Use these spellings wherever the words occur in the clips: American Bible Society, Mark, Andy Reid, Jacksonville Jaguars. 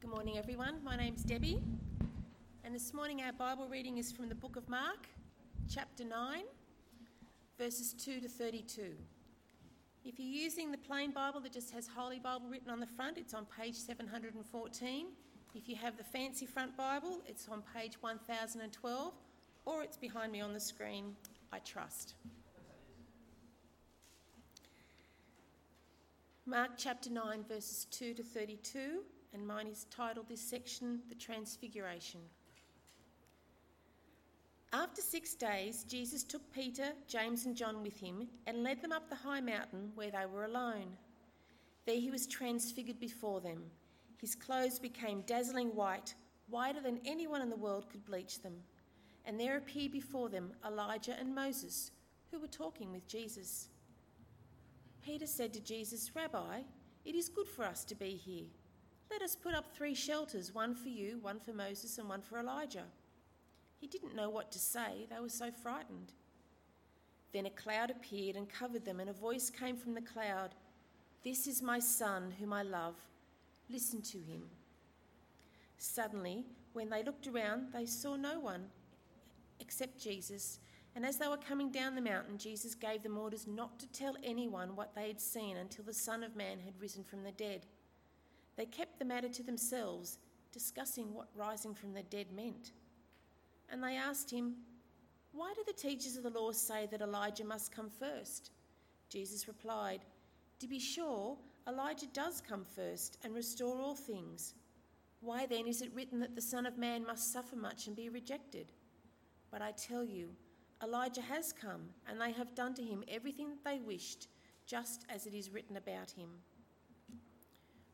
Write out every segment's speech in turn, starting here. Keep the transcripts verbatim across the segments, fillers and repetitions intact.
Good morning, everyone. My name's Debbie, and this morning our Bible reading is from the book of Mark, chapter nine, verses two to thirty-two. If you're using the plain Bible that just has Holy Bible written on the front, it's on page seven hundred fourteen. If you have the fancy front Bible, it's on page one thousand twelve, or it's behind me on the screen, I trust. Mark chapter nine, verses two to thirty-two, and mine is titled this section, The Transfiguration. After six days, Jesus took Peter, James and John with him and led them up the high mountain where they were alone. There he was transfigured before them. His clothes became dazzling white, whiter than anyone in the world could bleach them. And there appeared before them Elijah and Moses, who were talking with Jesus. Peter said to Jesus, "Rabbi, it is good for us to be here. Let us put up three shelters, one for you, one for Moses and one for Elijah." He didn't know what to say. They were so frightened. Then a cloud appeared and covered them, and a voice came from the cloud, "This is my son whom I love. Listen to him." Suddenly, when they looked around, they saw no one except Jesus. And as they were coming down the mountain, Jesus gave them orders not to tell anyone what they had seen until the Son of Man had risen from the dead. They kept the matter to themselves, discussing what rising from the dead meant. And they asked him, "Why do the teachers of the law say that Elijah must come first?" Jesus replied, "To be sure, Elijah does come first and restore all things. Why then is it written that the Son of Man must suffer much and be rejected? But I tell you, Elijah has come, and they have done to him everything that they wished, just as it is written about him."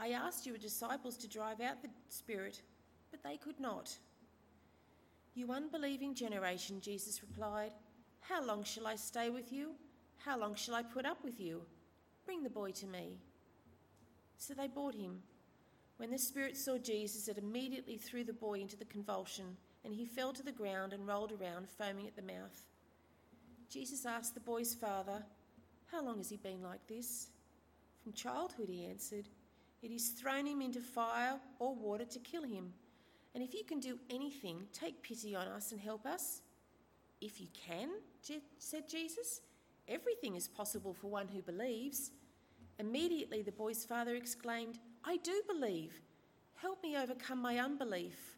I asked your disciples to drive out the spirit, but they could not." "You unbelieving generation," Jesus replied, "how long shall I stay with you? How long shall I put up with you? Bring the boy to me." So they brought him. When the spirit saw Jesus, it immediately threw the boy into the convulsion, and he fell to the ground and rolled around, foaming at the mouth. Jesus asked the boy's father, "How long has he been like this?" "From childhood," he answered. "It has thrown him into fire or water to kill him. And if you can do anything, take pity on us and help us." "If you can," Je- said Jesus, "everything is possible for one who believes." Immediately the boy's father exclaimed, "I do believe. Help me overcome my unbelief."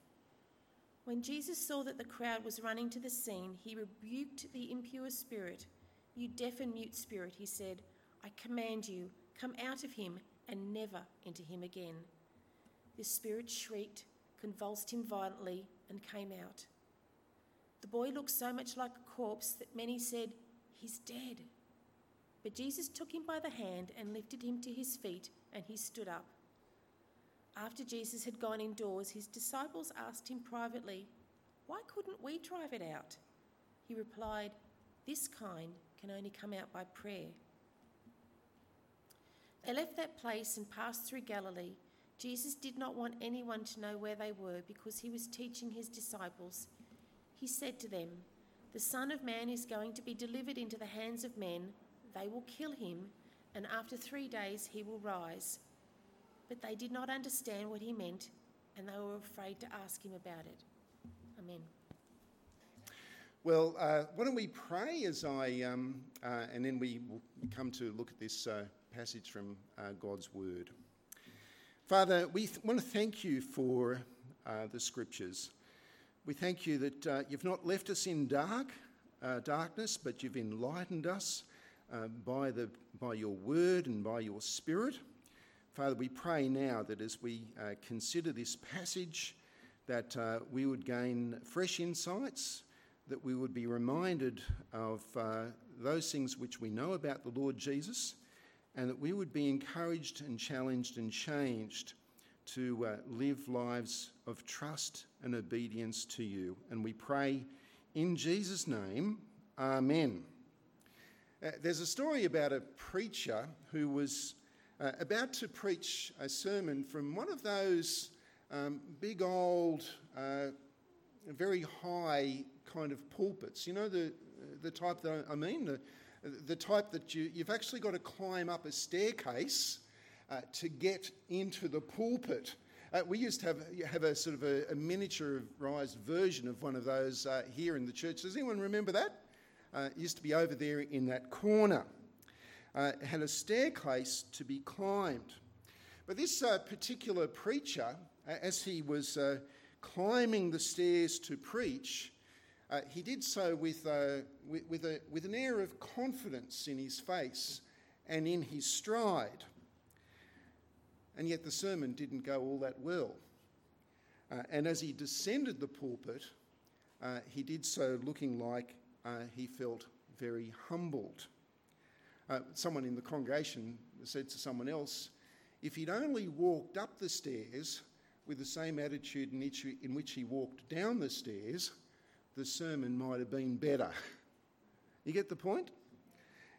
When Jesus saw that the crowd was running to the scene, he rebuked the impure spirit. "You deaf and mute spirit," he said, "I command you, come out of him and never enter him again." The spirit shrieked, convulsed him violently, and came out. The boy looked so much like a corpse that many said, "He's dead." But Jesus took him by the hand and lifted him to his feet, and he stood up. After Jesus had gone indoors, his disciples asked him privately, "Why couldn't we drive it out?" He replied, "This kind can only come out by prayer." They left that place and passed through Galilee. Jesus did not want anyone to know where they were because he was teaching his disciples. He said to them, "The Son of Man is going to be delivered into the hands of men. They will kill him, and after three days he will rise." But they did not understand what he meant, and they were afraid to ask him about it. Amen. Well, uh, why don't we pray as I, um, uh, and then we will come to look at this uh, passage from uh, God's Word. Father, we th- want to thank you for uh, the Scriptures. We thank you that uh, you've not left us in dark uh, darkness, but you've enlightened us uh, by the by your Word and by your Spirit. Father, we pray now that as we uh, consider this passage, that uh, we would gain fresh insights, that we would be reminded of uh, those things which we know about the Lord Jesus, and that we would be encouraged and challenged and changed to uh, live lives of trust and obedience to you. And we pray in Jesus' name, amen. Uh, there's a story about a preacher who was uh, about to preach a sermon from one of those um, big old, uh, very high kind of pulpits. You know, the the type that I mean, the, the type that you, you've actually got to climb up a staircase uh, to get into the pulpit. Uh, we used to have have a sort of a, a miniaturised version of one of those uh, here in the church. Does anyone remember that? Uh, it used to be over there in that corner. Uh, it had a staircase to be climbed. But this uh, particular preacher, uh, as he was uh, climbing the stairs to preach, uh, he did so with, uh, with, with, a, with an air of confidence in his face and in his stride. And yet the sermon didn't go all that well. Uh, and as he descended the pulpit, uh, he did so looking like Uh, he felt very humbled. Uh, someone in the congregation said to someone else, if he'd only walked up the stairs with the same attitude in, each, in which he walked down the stairs, the sermon might have been better. You get the point?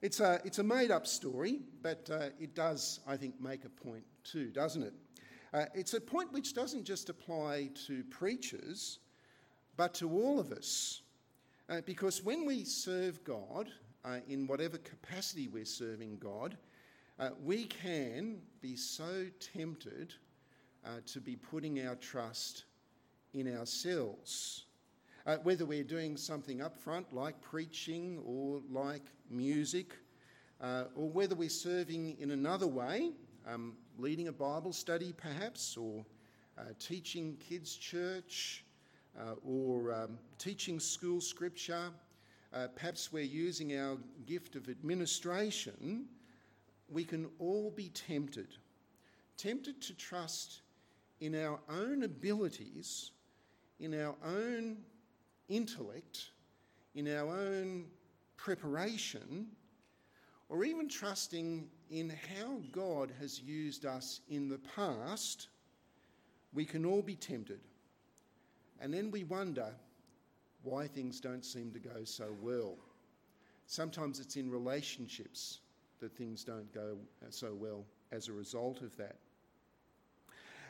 It's a, it's a made-up story, but uh, it does, I think, make a point too, doesn't it? Uh, it's a point which doesn't just apply to preachers, but to all of us. Uh, because when we serve God, uh, in whatever capacity we're serving God, uh, we can be so tempted uh, to be putting our trust in ourselves. Uh, whether we're doing something up front like preaching or like music, uh, or whether we're serving in another way, um, leading a Bible study perhaps, or uh, teaching kids' church, Uh, or um, teaching school scripture, uh, perhaps we're using our gift of administration, we can all be tempted. Tempted to trust in our own abilities, in our own intellect, in our own preparation, or even trusting in how God has used us in the past. We can all be tempted. And then we wonder why things don't seem to go so well. Sometimes it's in relationships that things don't go so well as a result of that.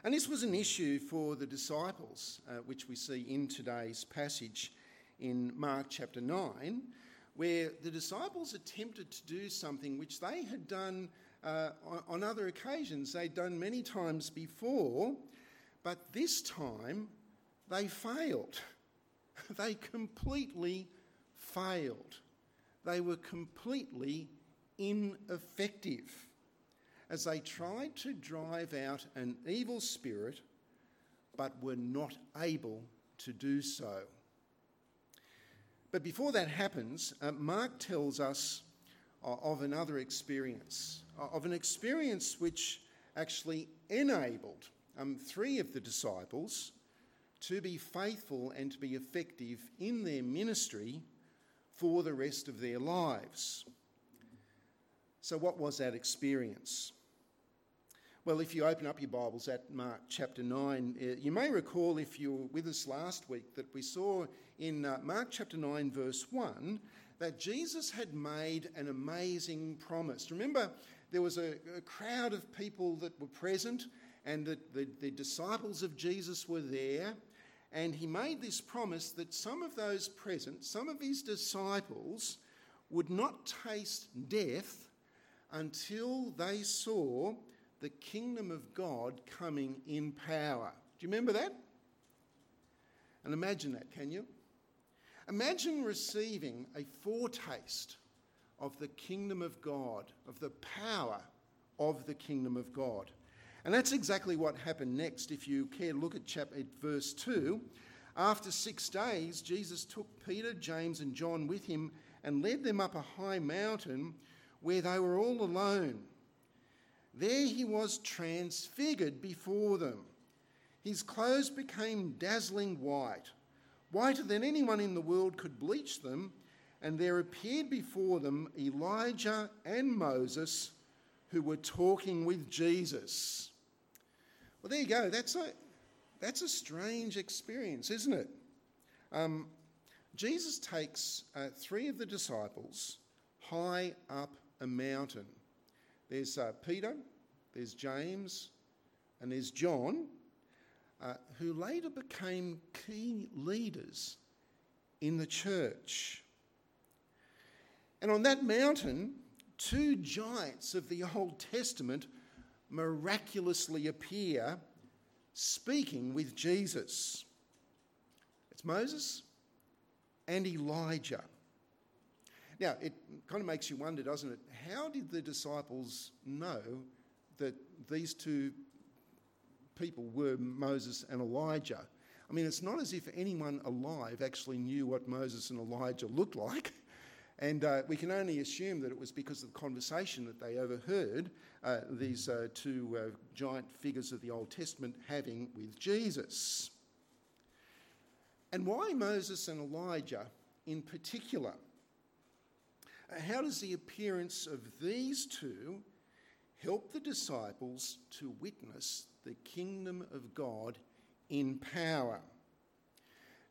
And this was an issue for the disciples, uh, which we see in today's passage in Mark chapter nine, where the disciples attempted to do something which they had done uh, on other occasions. They'd done many times before, but this time they failed. They completely failed. They were completely ineffective as they tried to drive out an evil spirit but were not able to do so. But before that happens, uh, Mark tells us uh, of another experience, uh, of an experience which actually enabled um, three of the disciples to be faithful and to be effective in their ministry for the rest of their lives. So what was that experience? Well, if you open up your Bibles at Mark chapter nine, you may recall if you were with us last week that we saw in Mark chapter nine verse one that Jesus had made an amazing promise. Remember, there was a, a crowd of people that were present and the, the, the disciples of Jesus were there. And he made this promise that some of those present, some of his disciples, would not taste death until they saw the kingdom of God coming in power. Do you remember that? And imagine that, can you? Imagine receiving a foretaste of the kingdom of God, of the power of the kingdom of God. And that's exactly what happened next. If you care to look at, chap- at verse two, after six days, Jesus took Peter, James and John with him and led them up a high mountain where they were all alone. There he was transfigured before them. His clothes became dazzling white, whiter than anyone in the world could bleach them, and there appeared before them Elijah and Moses, who were talking with Jesus. Well, there you go. That's a, that's a strange experience, isn't it? Um, Jesus takes uh, three of the disciples high up a mountain. There's uh, Peter, there's James, and there's John, uh, who later became key leaders in the church. And on that mountain, two giants of the Old Testament miraculously appear speaking with Jesus. It's Moses and Elijah. Now, it kind of makes you wonder, doesn't it? How did the disciples know that these two people were Moses and Elijah? I mean, it's not as if anyone alive actually knew what Moses and Elijah looked like. And uh, we can only assume that it was because of the conversation that they overheard uh, these uh, two uh, giant figures of the Old Testament having with Jesus. And why Moses and Elijah in particular? Uh, how does the appearance of these two help the disciples to witness the kingdom of God in power?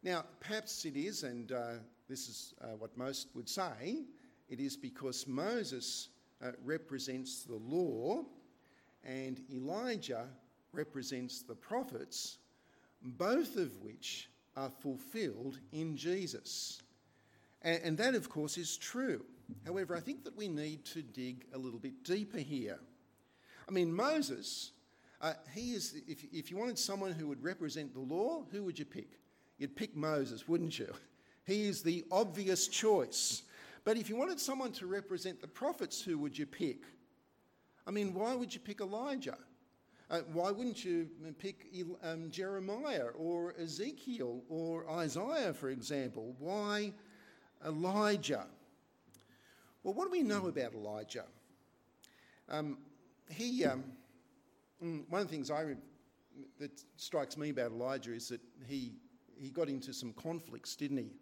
Now, perhaps it is, and... Uh, This is uh, what most would say. It is because Moses uh, represents the law and Elijah represents the prophets, both of which are fulfilled in Jesus. And, and that, of course, is true. However, I think that we need to dig a little bit deeper here. I mean, Moses, uh, he is. If, if you wanted someone who would represent the law, who would you pick? You'd pick Moses, wouldn't you? He is the obvious choice. But if you wanted someone to represent the prophets, who would you pick? I mean, why would you pick Elijah? Uh, why wouldn't you pick um, Jeremiah or Ezekiel or Isaiah, for example? Why Elijah? Well, what do we know about Elijah? Um, he, um, one of the things I re- that strikes me about Elijah is that he he got into some conflicts, didn't he?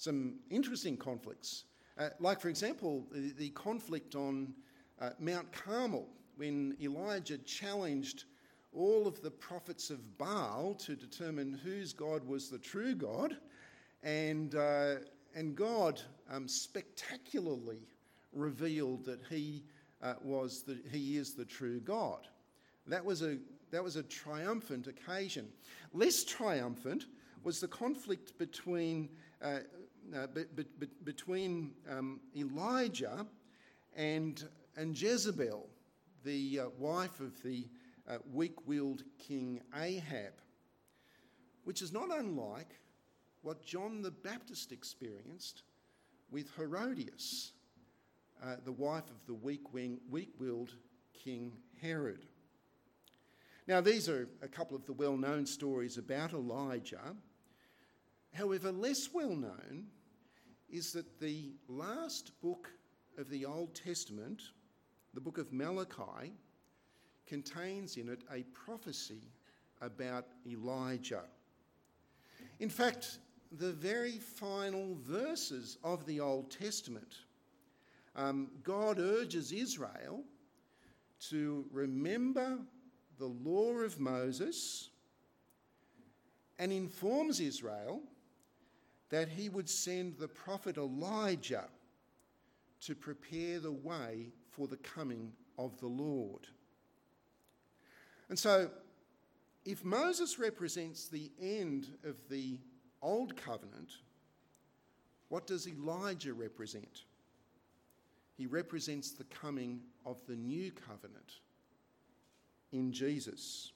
Some interesting conflicts. Uh, like, for example, the, the conflict on uh, Mount Carmel, when Elijah challenged all of the prophets of Baal to determine whose God was the true God, and, uh, and God um, spectacularly revealed that he, uh, was the, he is the true God. That was a, that was a triumphant occasion. Less triumphant was the conflict between uh, uh, be, be, be, between um, Elijah and and Jezebel, the uh, wife of the uh, weak-willed King Ahab, which is not unlike what John the Baptist experienced with Herodias, uh, the wife of the weak-wing, weak-willed King Herod. Now, these are a couple of the well-known stories about Elijah. However, less well-known is that the last book of the Old Testament, the book of Malachi, contains in it a prophecy about Elijah. In fact, the very final verses of the Old Testament, um, God urges Israel to remember the law of Moses, and informs Israel that he would send the prophet Elijah to prepare the way for the coming of the Lord. And so, if Moses represents the end of the Old Covenant, what does Elijah represent? He represents the coming of the New Covenant in Jesus.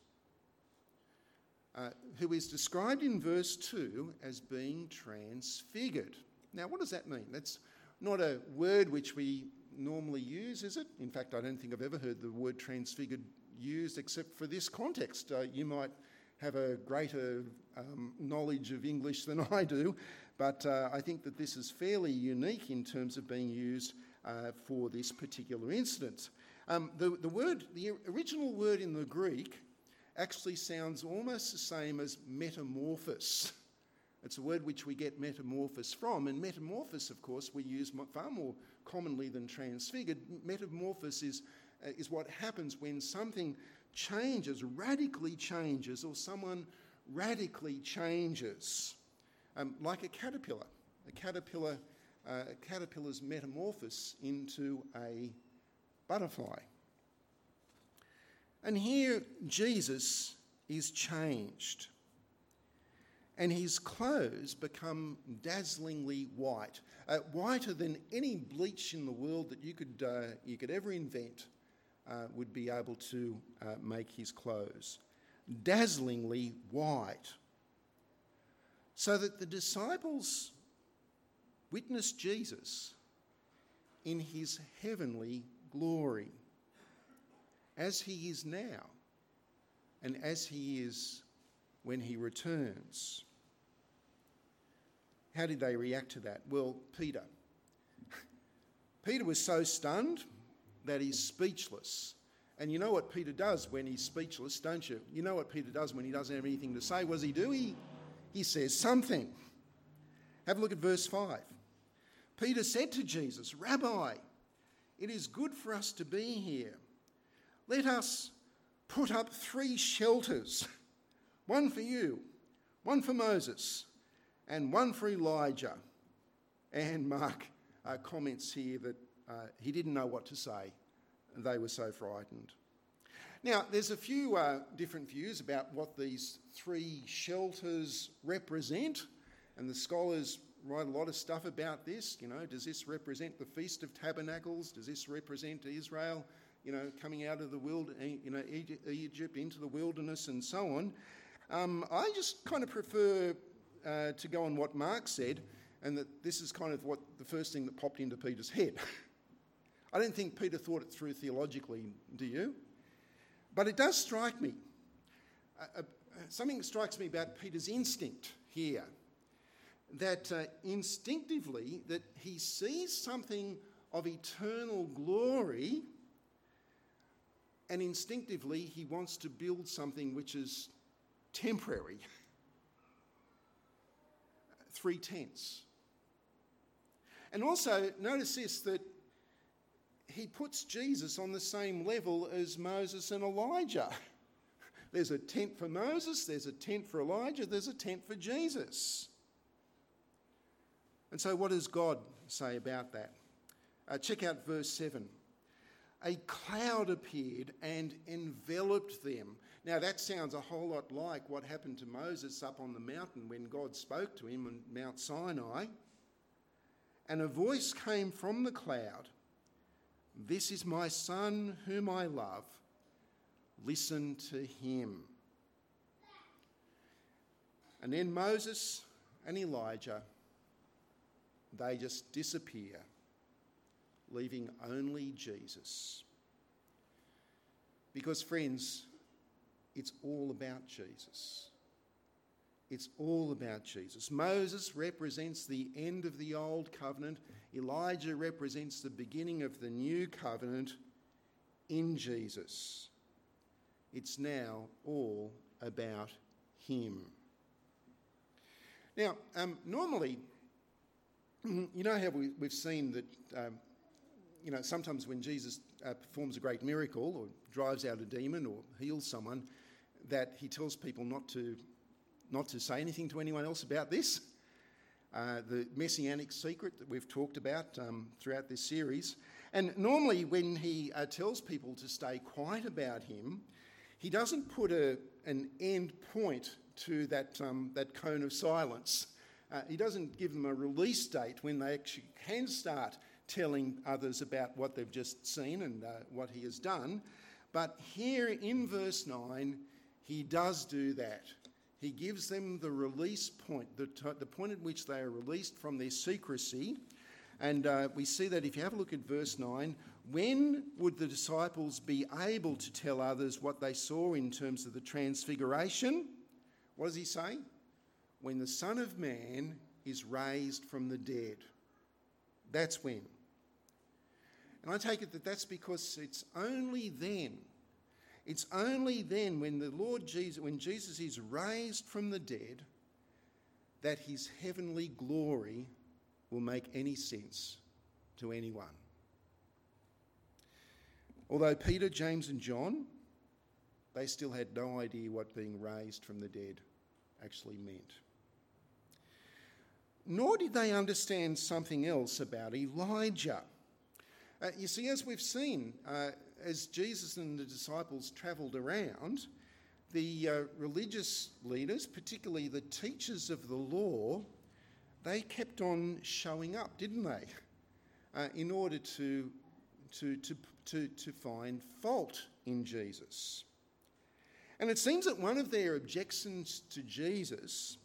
Uh, who is described in verse two as being transfigured. Now, what does that mean? That's not a word which we normally use, is it? In fact, I don't think I've ever heard the word transfigured used except for this context. Uh, you might have a greater um, knowledge of English than I do, but uh, I think that this is fairly unique in terms of being used uh, for this particular instance. Um, the, the word, the original word in the Greek actually sounds almost the same as metamorphosis. It's a word which we get metamorphosis from, and metamorphosis, of course, we use far more commonly than transfigured. Metamorphosis is, uh, is what happens when something changes, radically changes, or someone radically changes, um, like a caterpillar. A caterpillar, uh, a caterpillar's metamorphosis into a butterfly. And here Jesus is changed, and his clothes become dazzlingly white, uh, whiter than any bleach in the world that you could uh, you could ever invent uh, would be able to uh, make his clothes dazzlingly white, so that the disciples witnessed Jesus in his heavenly glory, as he is now and as he is when he returns. How did they react to that? Well, Peter. Peter was so stunned that he's speechless. And you know what Peter does when he's speechless, don't you? You know what Peter does when he doesn't have anything to say. What does he do? He, he says something. Have a look at verse five. Peter said to Jesus, "Rabbi, it is good for us to be here. Let us put up three shelters, one for you, one for Moses, and one for Elijah." And Mark uh, comments here that uh, he didn't know what to say. They were so frightened. Now, there's a few uh, different views about what these three shelters represent, and the scholars write a lot of stuff about this. You know, does this represent the Feast of Tabernacles? Does this represent Israel? You know, coming out of the wild, you know, Egypt into the wilderness and so on. Um, I just kind of prefer uh, to go on what Mark said, and that this is kind of what the first thing that popped into Peter's head. I don't think Peter thought it through theologically, do you? But it does strike me. Uh, uh, something strikes me about Peter's instinct here, that uh, instinctively that he sees something of eternal glory, and instinctively, he wants to build something which is temporary. Three tents. And also, notice this, that he puts Jesus on the same level as Moses and Elijah. There's a tent for Moses, there's a tent for Elijah, there's a tent for Jesus. And so what does God say about that? Uh, check out verse seven. A cloud appeared and enveloped them. Now that sounds a whole lot like what happened to Moses up on the mountain when God spoke to him on Mount Sinai. And a voice came from the cloud. "This is my son whom I love. Listen to him." And then Moses and Elijah, they just disappear, leaving only Jesus. Because, friends, it's all about Jesus. It's all about Jesus. Moses represents the end of the old covenant. Elijah represents the beginning of the new covenant in Jesus. It's now all about him. Now, um, normally, you know how we, we've seen that... Um, You know, sometimes when Jesus uh, performs a great miracle or drives out a demon or heals someone, that he tells people not to not to say anything to anyone else about this. Uh, the messianic secret that we've talked about um, throughout this series. And normally when he uh, tells people to stay quiet about him, he doesn't put a, an end point to that, um, that cone of silence. Uh, he doesn't give them a release date when they actually can start telling others about what they've just seen and uh, what he has done. But here in verse nine, he does do that. He gives them the release point, the, t- the point at which they are released from their secrecy. And uh, we see that if you have a look at verse nine, when would the disciples be able to tell others what they saw in terms of the transfiguration? What does he say? When the Son of Man is raised from the dead. That's when. And I take it that that's because it's only then, it's only then when the Lord Jesus, when Jesus is raised from the dead, that his heavenly glory will make any sense to anyone. Although Peter, James, and John They still had no idea what being raised from the dead actually meant. Nor did they understand something else about Elijah. Uh, you see, as we've seen, uh, as Jesus and the disciples travelled around, the uh, religious leaders, particularly the teachers of the law, they kept on showing up, didn't they, uh, in order to, to, to, to, to find fault in Jesus. And it seems that one of their objections to Jesus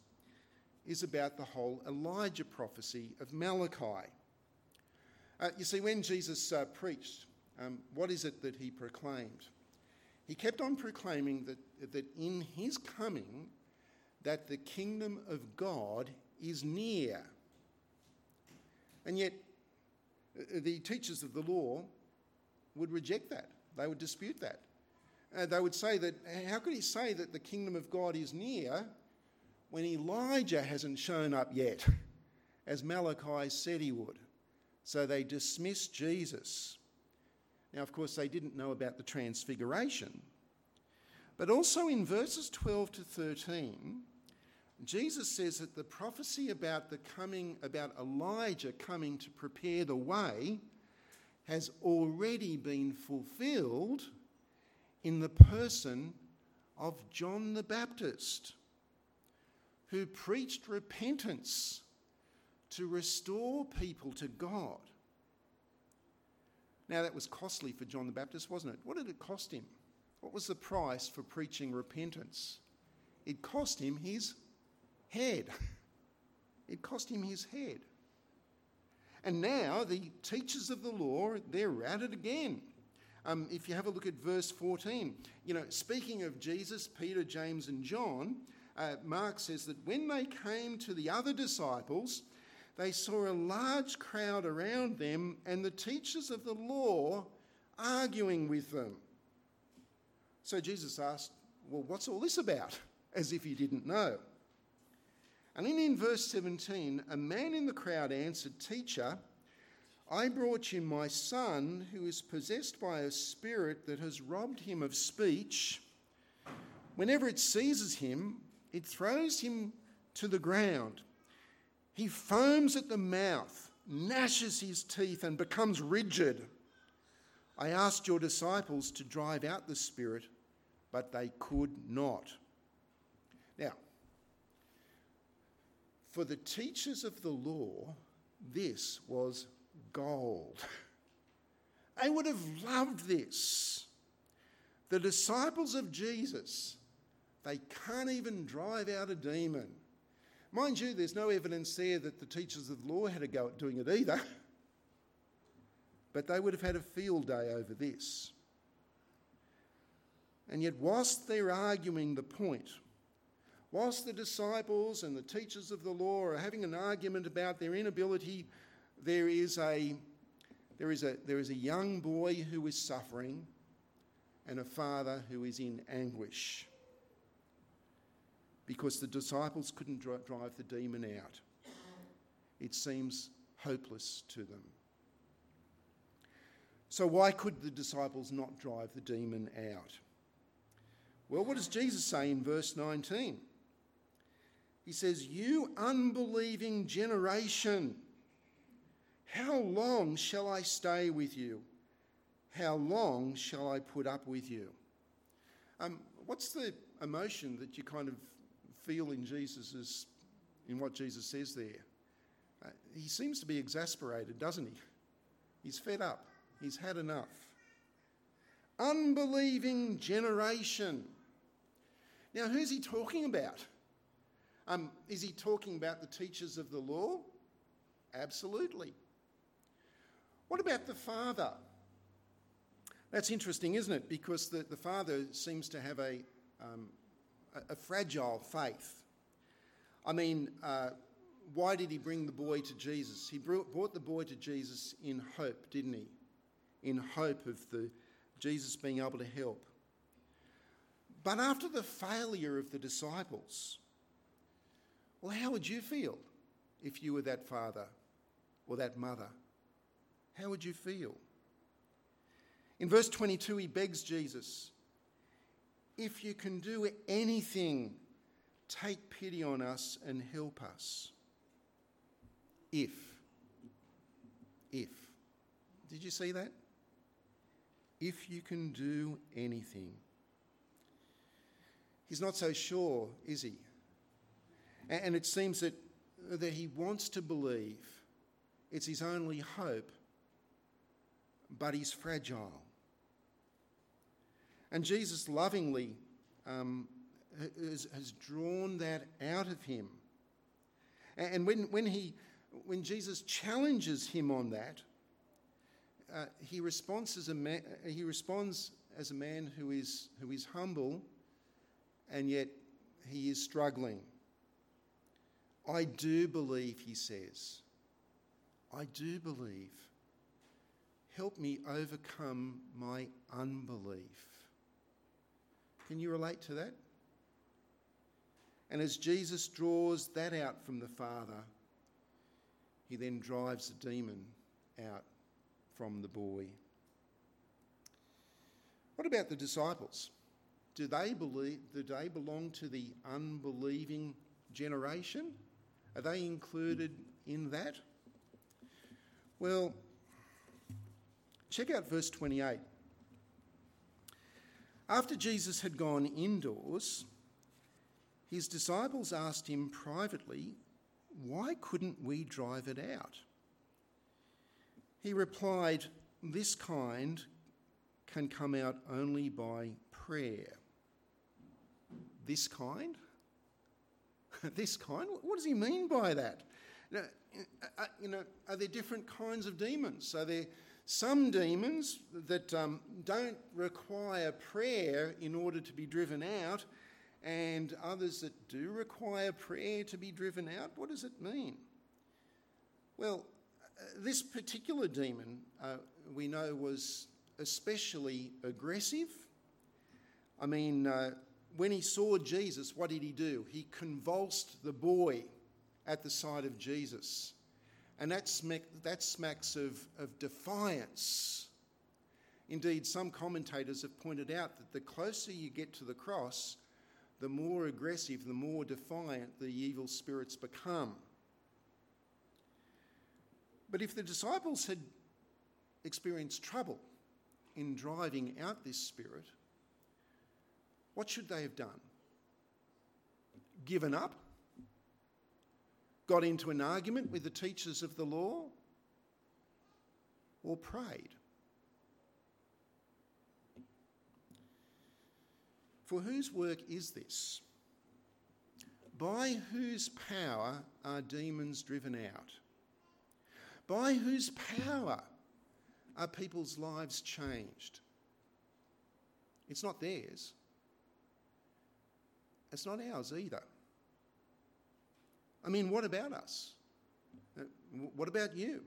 is about the whole Elijah prophecy of Malachi. Uh, you see, when Jesus uh, preached, um, what is it that he proclaimed? He kept on proclaiming that, that in his coming, that the kingdom of God is near. And yet, the teachers of the law would reject that. They would dispute that. Uh, they would say that, how could he say that the kingdom of God is near when Elijah hasn't shown up yet, as Malachi said he would? So they dismissed Jesus. Now, of course, they didn't know about the transfiguration. But also in verses twelve to thirteen, Jesus says that the prophecy about the coming, about Elijah coming to prepare the way, has already been fulfilled in the person of John the Baptist, who preached repentance to restore people to God. Now, that was costly for John the Baptist, wasn't it? What did it cost him? What was the price for preaching repentance? It cost him his head. It cost him his head. And now the teachers of the law, they're at it again. Um, if you have a look at verse fourteen, you know, speaking of Jesus, Peter, James and John, Uh, Mark says that when they came to the other disciples, they saw a large crowd around them and the teachers of the law arguing with them. So Jesus asked, well, what's all this about? As if he didn't know. And then in verse seventeen, a man in the crowd answered, "Teacher, I brought you my son who is possessed by a spirit that has robbed him of speech. Whenever it seizes him, it throws him to the ground. He foams at the mouth, gnashes his teeth, and becomes rigid. I asked your disciples to drive out the spirit, but they could not." Now, for the teachers of the law, this was gold. They would have loved this. The disciples of Jesus, they can't even drive out a demon. Mind you, there's no evidence there that the teachers of the law had a go at doing it either. But they would have had a field day over this. And yet, whilst they're arguing the point, whilst the disciples and the teachers of the law are having an argument about their inability, there is a, there is a, there is a young boy who is suffering and a father who is in anguish, because the disciples couldn't dri- drive the demon out. It seems hopeless to them. So why could the disciples not drive the demon out? Well, what does Jesus say in verse nineteen? He says, "You unbelieving generation, how long shall I stay with you? How long shall I put up with you?" Um, what's the emotion that you kind of feel in Jesus's, in what Jesus says there? Uh, he seems to be exasperated, doesn't he? He's fed up. He's had enough. Unbelieving generation. Now, who's he talking about? Um, is he talking about the teachers of the law? Absolutely. What about the father? That's interesting, isn't it? Because the, the father seems to have a um, a fragile faith. I mean, uh, why did he bring the boy to Jesus? He brought, brought the boy to Jesus in hope, didn't he? In hope of the Jesus being able to help. But after the failure of the disciples, well, how would you feel if you were that father or that mother? How would you feel? In verse twenty-two, he begs Jesus. if you can do anything, take pity on us and help us. If. If. Did you see that? If you can do anything. He's not so sure, is he? And it seems that, that he wants to believe. It's his only hope. But he's fragile. And Jesus lovingly um, has, has drawn that out of him. And when, when, he, when Jesus challenges him on that, uh, he, responds as a man, he responds as a man who is, who is humble, and yet he is struggling. I do believe, he says. I do believe. Help me overcome my unbelief. Can you relate to that? And as Jesus draws that out from the Father, he then drives the demon out from the boy. What about the disciples? Do they believe, do they belong to the unbelieving generation? Are they included in that? Well, check out verse twenty-eight. After Jesus had gone indoors, his disciples asked him privately, "Why couldn't we drive it out?" He replied, "This kind can come out only by prayer." This kind? This kind? What does he mean by that? You know, are there different kinds of demons? Are there some demons that um, don't require prayer in order to be driven out, and others that do require prayer to be driven out? What does it mean? Well, this particular demon uh, we know was especially aggressive. I mean, uh, when he saw Jesus, what did he do? He convulsed the boy at the sight of Jesus. And that, smack, that smacks of, of defiance. Indeed, some commentators have pointed out that the closer you get to the cross, the more aggressive, the more defiant the evil spirits become. But if the disciples had experienced trouble in driving out this spirit, what should they have done? Given up? Got into an argument with the teachers of the law, or prayed? For whose work is this? By whose power are demons driven out? By whose power are people's lives changed? It's not theirs. It's not ours either. I mean, what about us? What about you?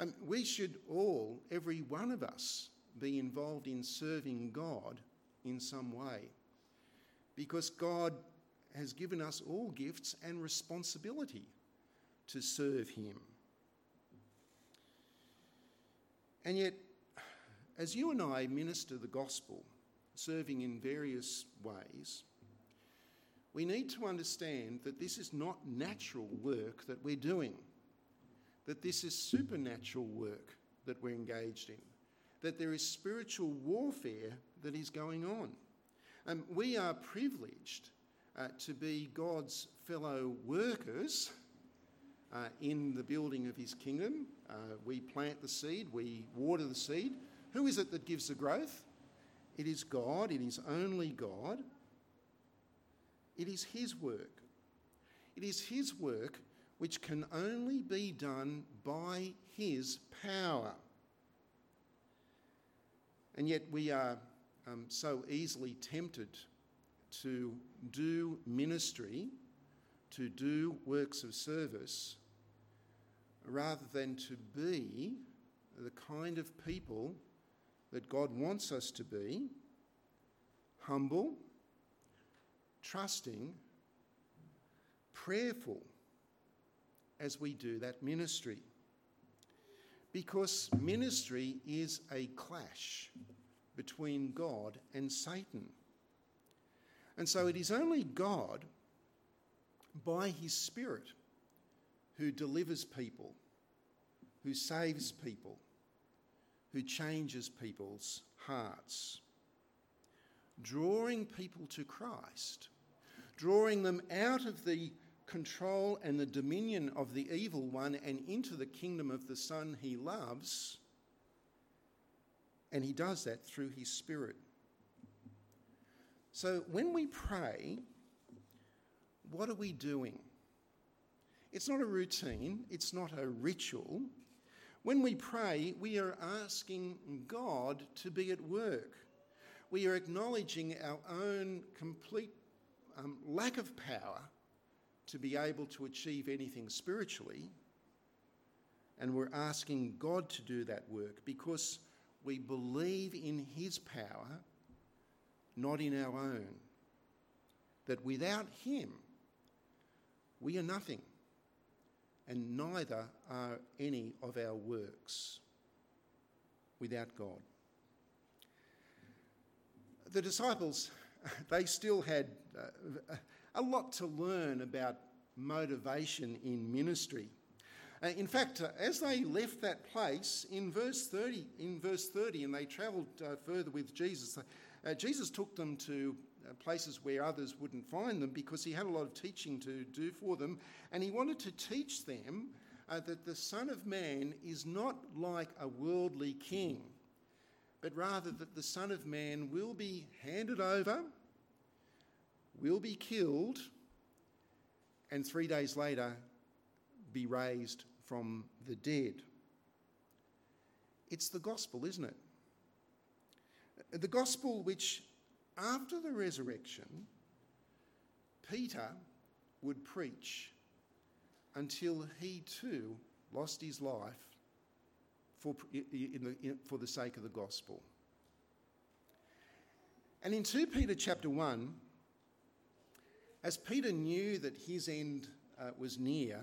Um, we should all, every one of us, be involved in serving God in some way, because God has given us all gifts and responsibility to serve him. And yet, as you and I minister the gospel, serving in various ways, we need to understand that this is not natural work that we're doing, that this is supernatural work that we're engaged in, that there is spiritual warfare that is going on. And we are privileged uh, to be God's fellow workers uh, in the building of his kingdom. Uh, we plant the seed, we water the seed. Who is it that gives the growth? It is God, it is only God. It is his work. It is his work which can only be done by his power. And yet we are um, so easily tempted to do ministry, to do works of service, rather than to be the kind of people that God wants us to be, humble, trusting, prayerful as we do that ministry. Because ministry is a clash between God and Satan. And so it is only God, by his Spirit, who delivers people, who saves people, who changes people's hearts, drawing people to Christ, drawing them out of the control and the dominion of the evil one and into the kingdom of the Son he loves. And he does that through his Spirit. So when we pray, what are we doing? It's not a routine, it's not a ritual. When we pray, we are asking God to be at work. We are acknowledging our own complete um, lack of power to be able to achieve anything spiritually, and we're asking God to do that work because we believe in his power, not in our own. That without him, we are nothing, and neither are any of our works without God. The disciples, they still had uh, a lot to learn about motivation in ministry. Uh, in fact, uh, as they left that place, in verse thirty, in verse thirty, and they travelled uh, further with Jesus, uh, Jesus took them to uh, places where others wouldn't find them because he had a lot of teaching to do for them, and he wanted to teach them uh, that the Son of Man is not like a worldly king, but rather that the Son of Man will be handed over, will be killed, and three days later be raised from the dead. It's the gospel, isn't it? The gospel which, after the resurrection, Peter would preach until he too lost his life For, in the, in, for the sake of the gospel. And in Second Peter chapter one, as Peter knew that his end uh, was near,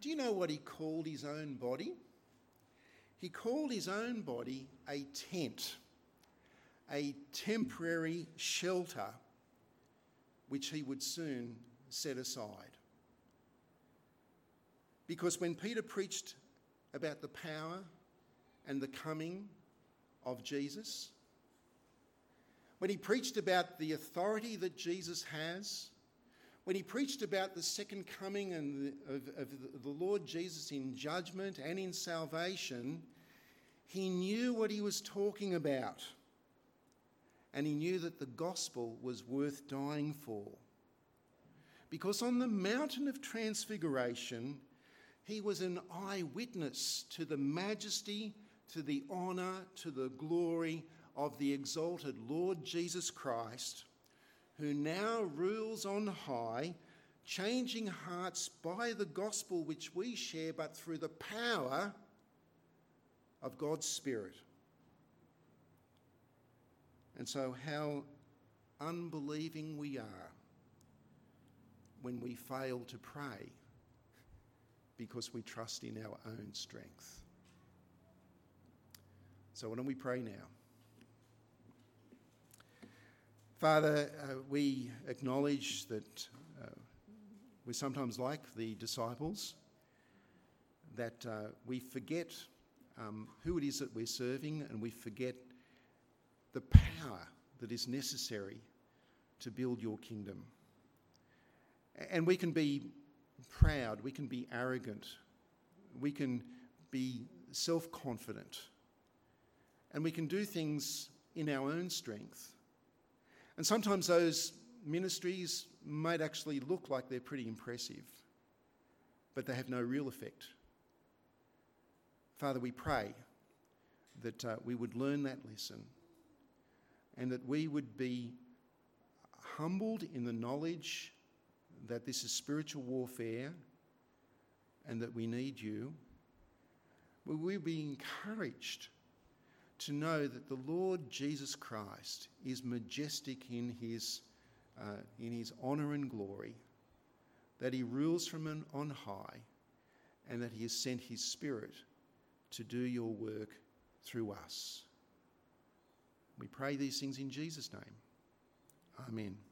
do you know what he called his own body? He called his own body a tent, a temporary shelter which he would soon set aside. Because when Peter preached about the power and the coming of Jesus, when he preached about the authority that Jesus has, when he preached about the second coming and the, of, of the Lord Jesus in judgment and in salvation, he knew what he was talking about. And he knew that the gospel was worth dying for. Because on the mountain of transfiguration, he was an eyewitness to the majesty, to the honour, to the glory of the exalted Lord Jesus Christ, who now rules on high, changing hearts by the gospel which we share, but through the power of God's Spirit. And so how unbelieving we are when we fail to pray, because we trust in our own strength. So why don't we pray now? Father, uh, we acknowledge that uh, we're sometimes like the disciples, that uh, we forget um, who it is that we're serving, and we forget the power that is necessary to build your kingdom. And we can be proud, we can be arrogant, we can be self-confident, and we can do things in our own strength. And sometimes those ministries might actually look like they're pretty impressive, but they have no real effect. Father, we pray that uh, we would learn that lesson, and that we would be humbled in the knowledge that this is spiritual warfare and that we need you. We'll be encouraged to know that the Lord Jesus Christ is majestic in his, uh, in his honour and glory, that he rules from on high, and that he has sent his Spirit to do your work through us. We pray these things in Jesus' name. Amen.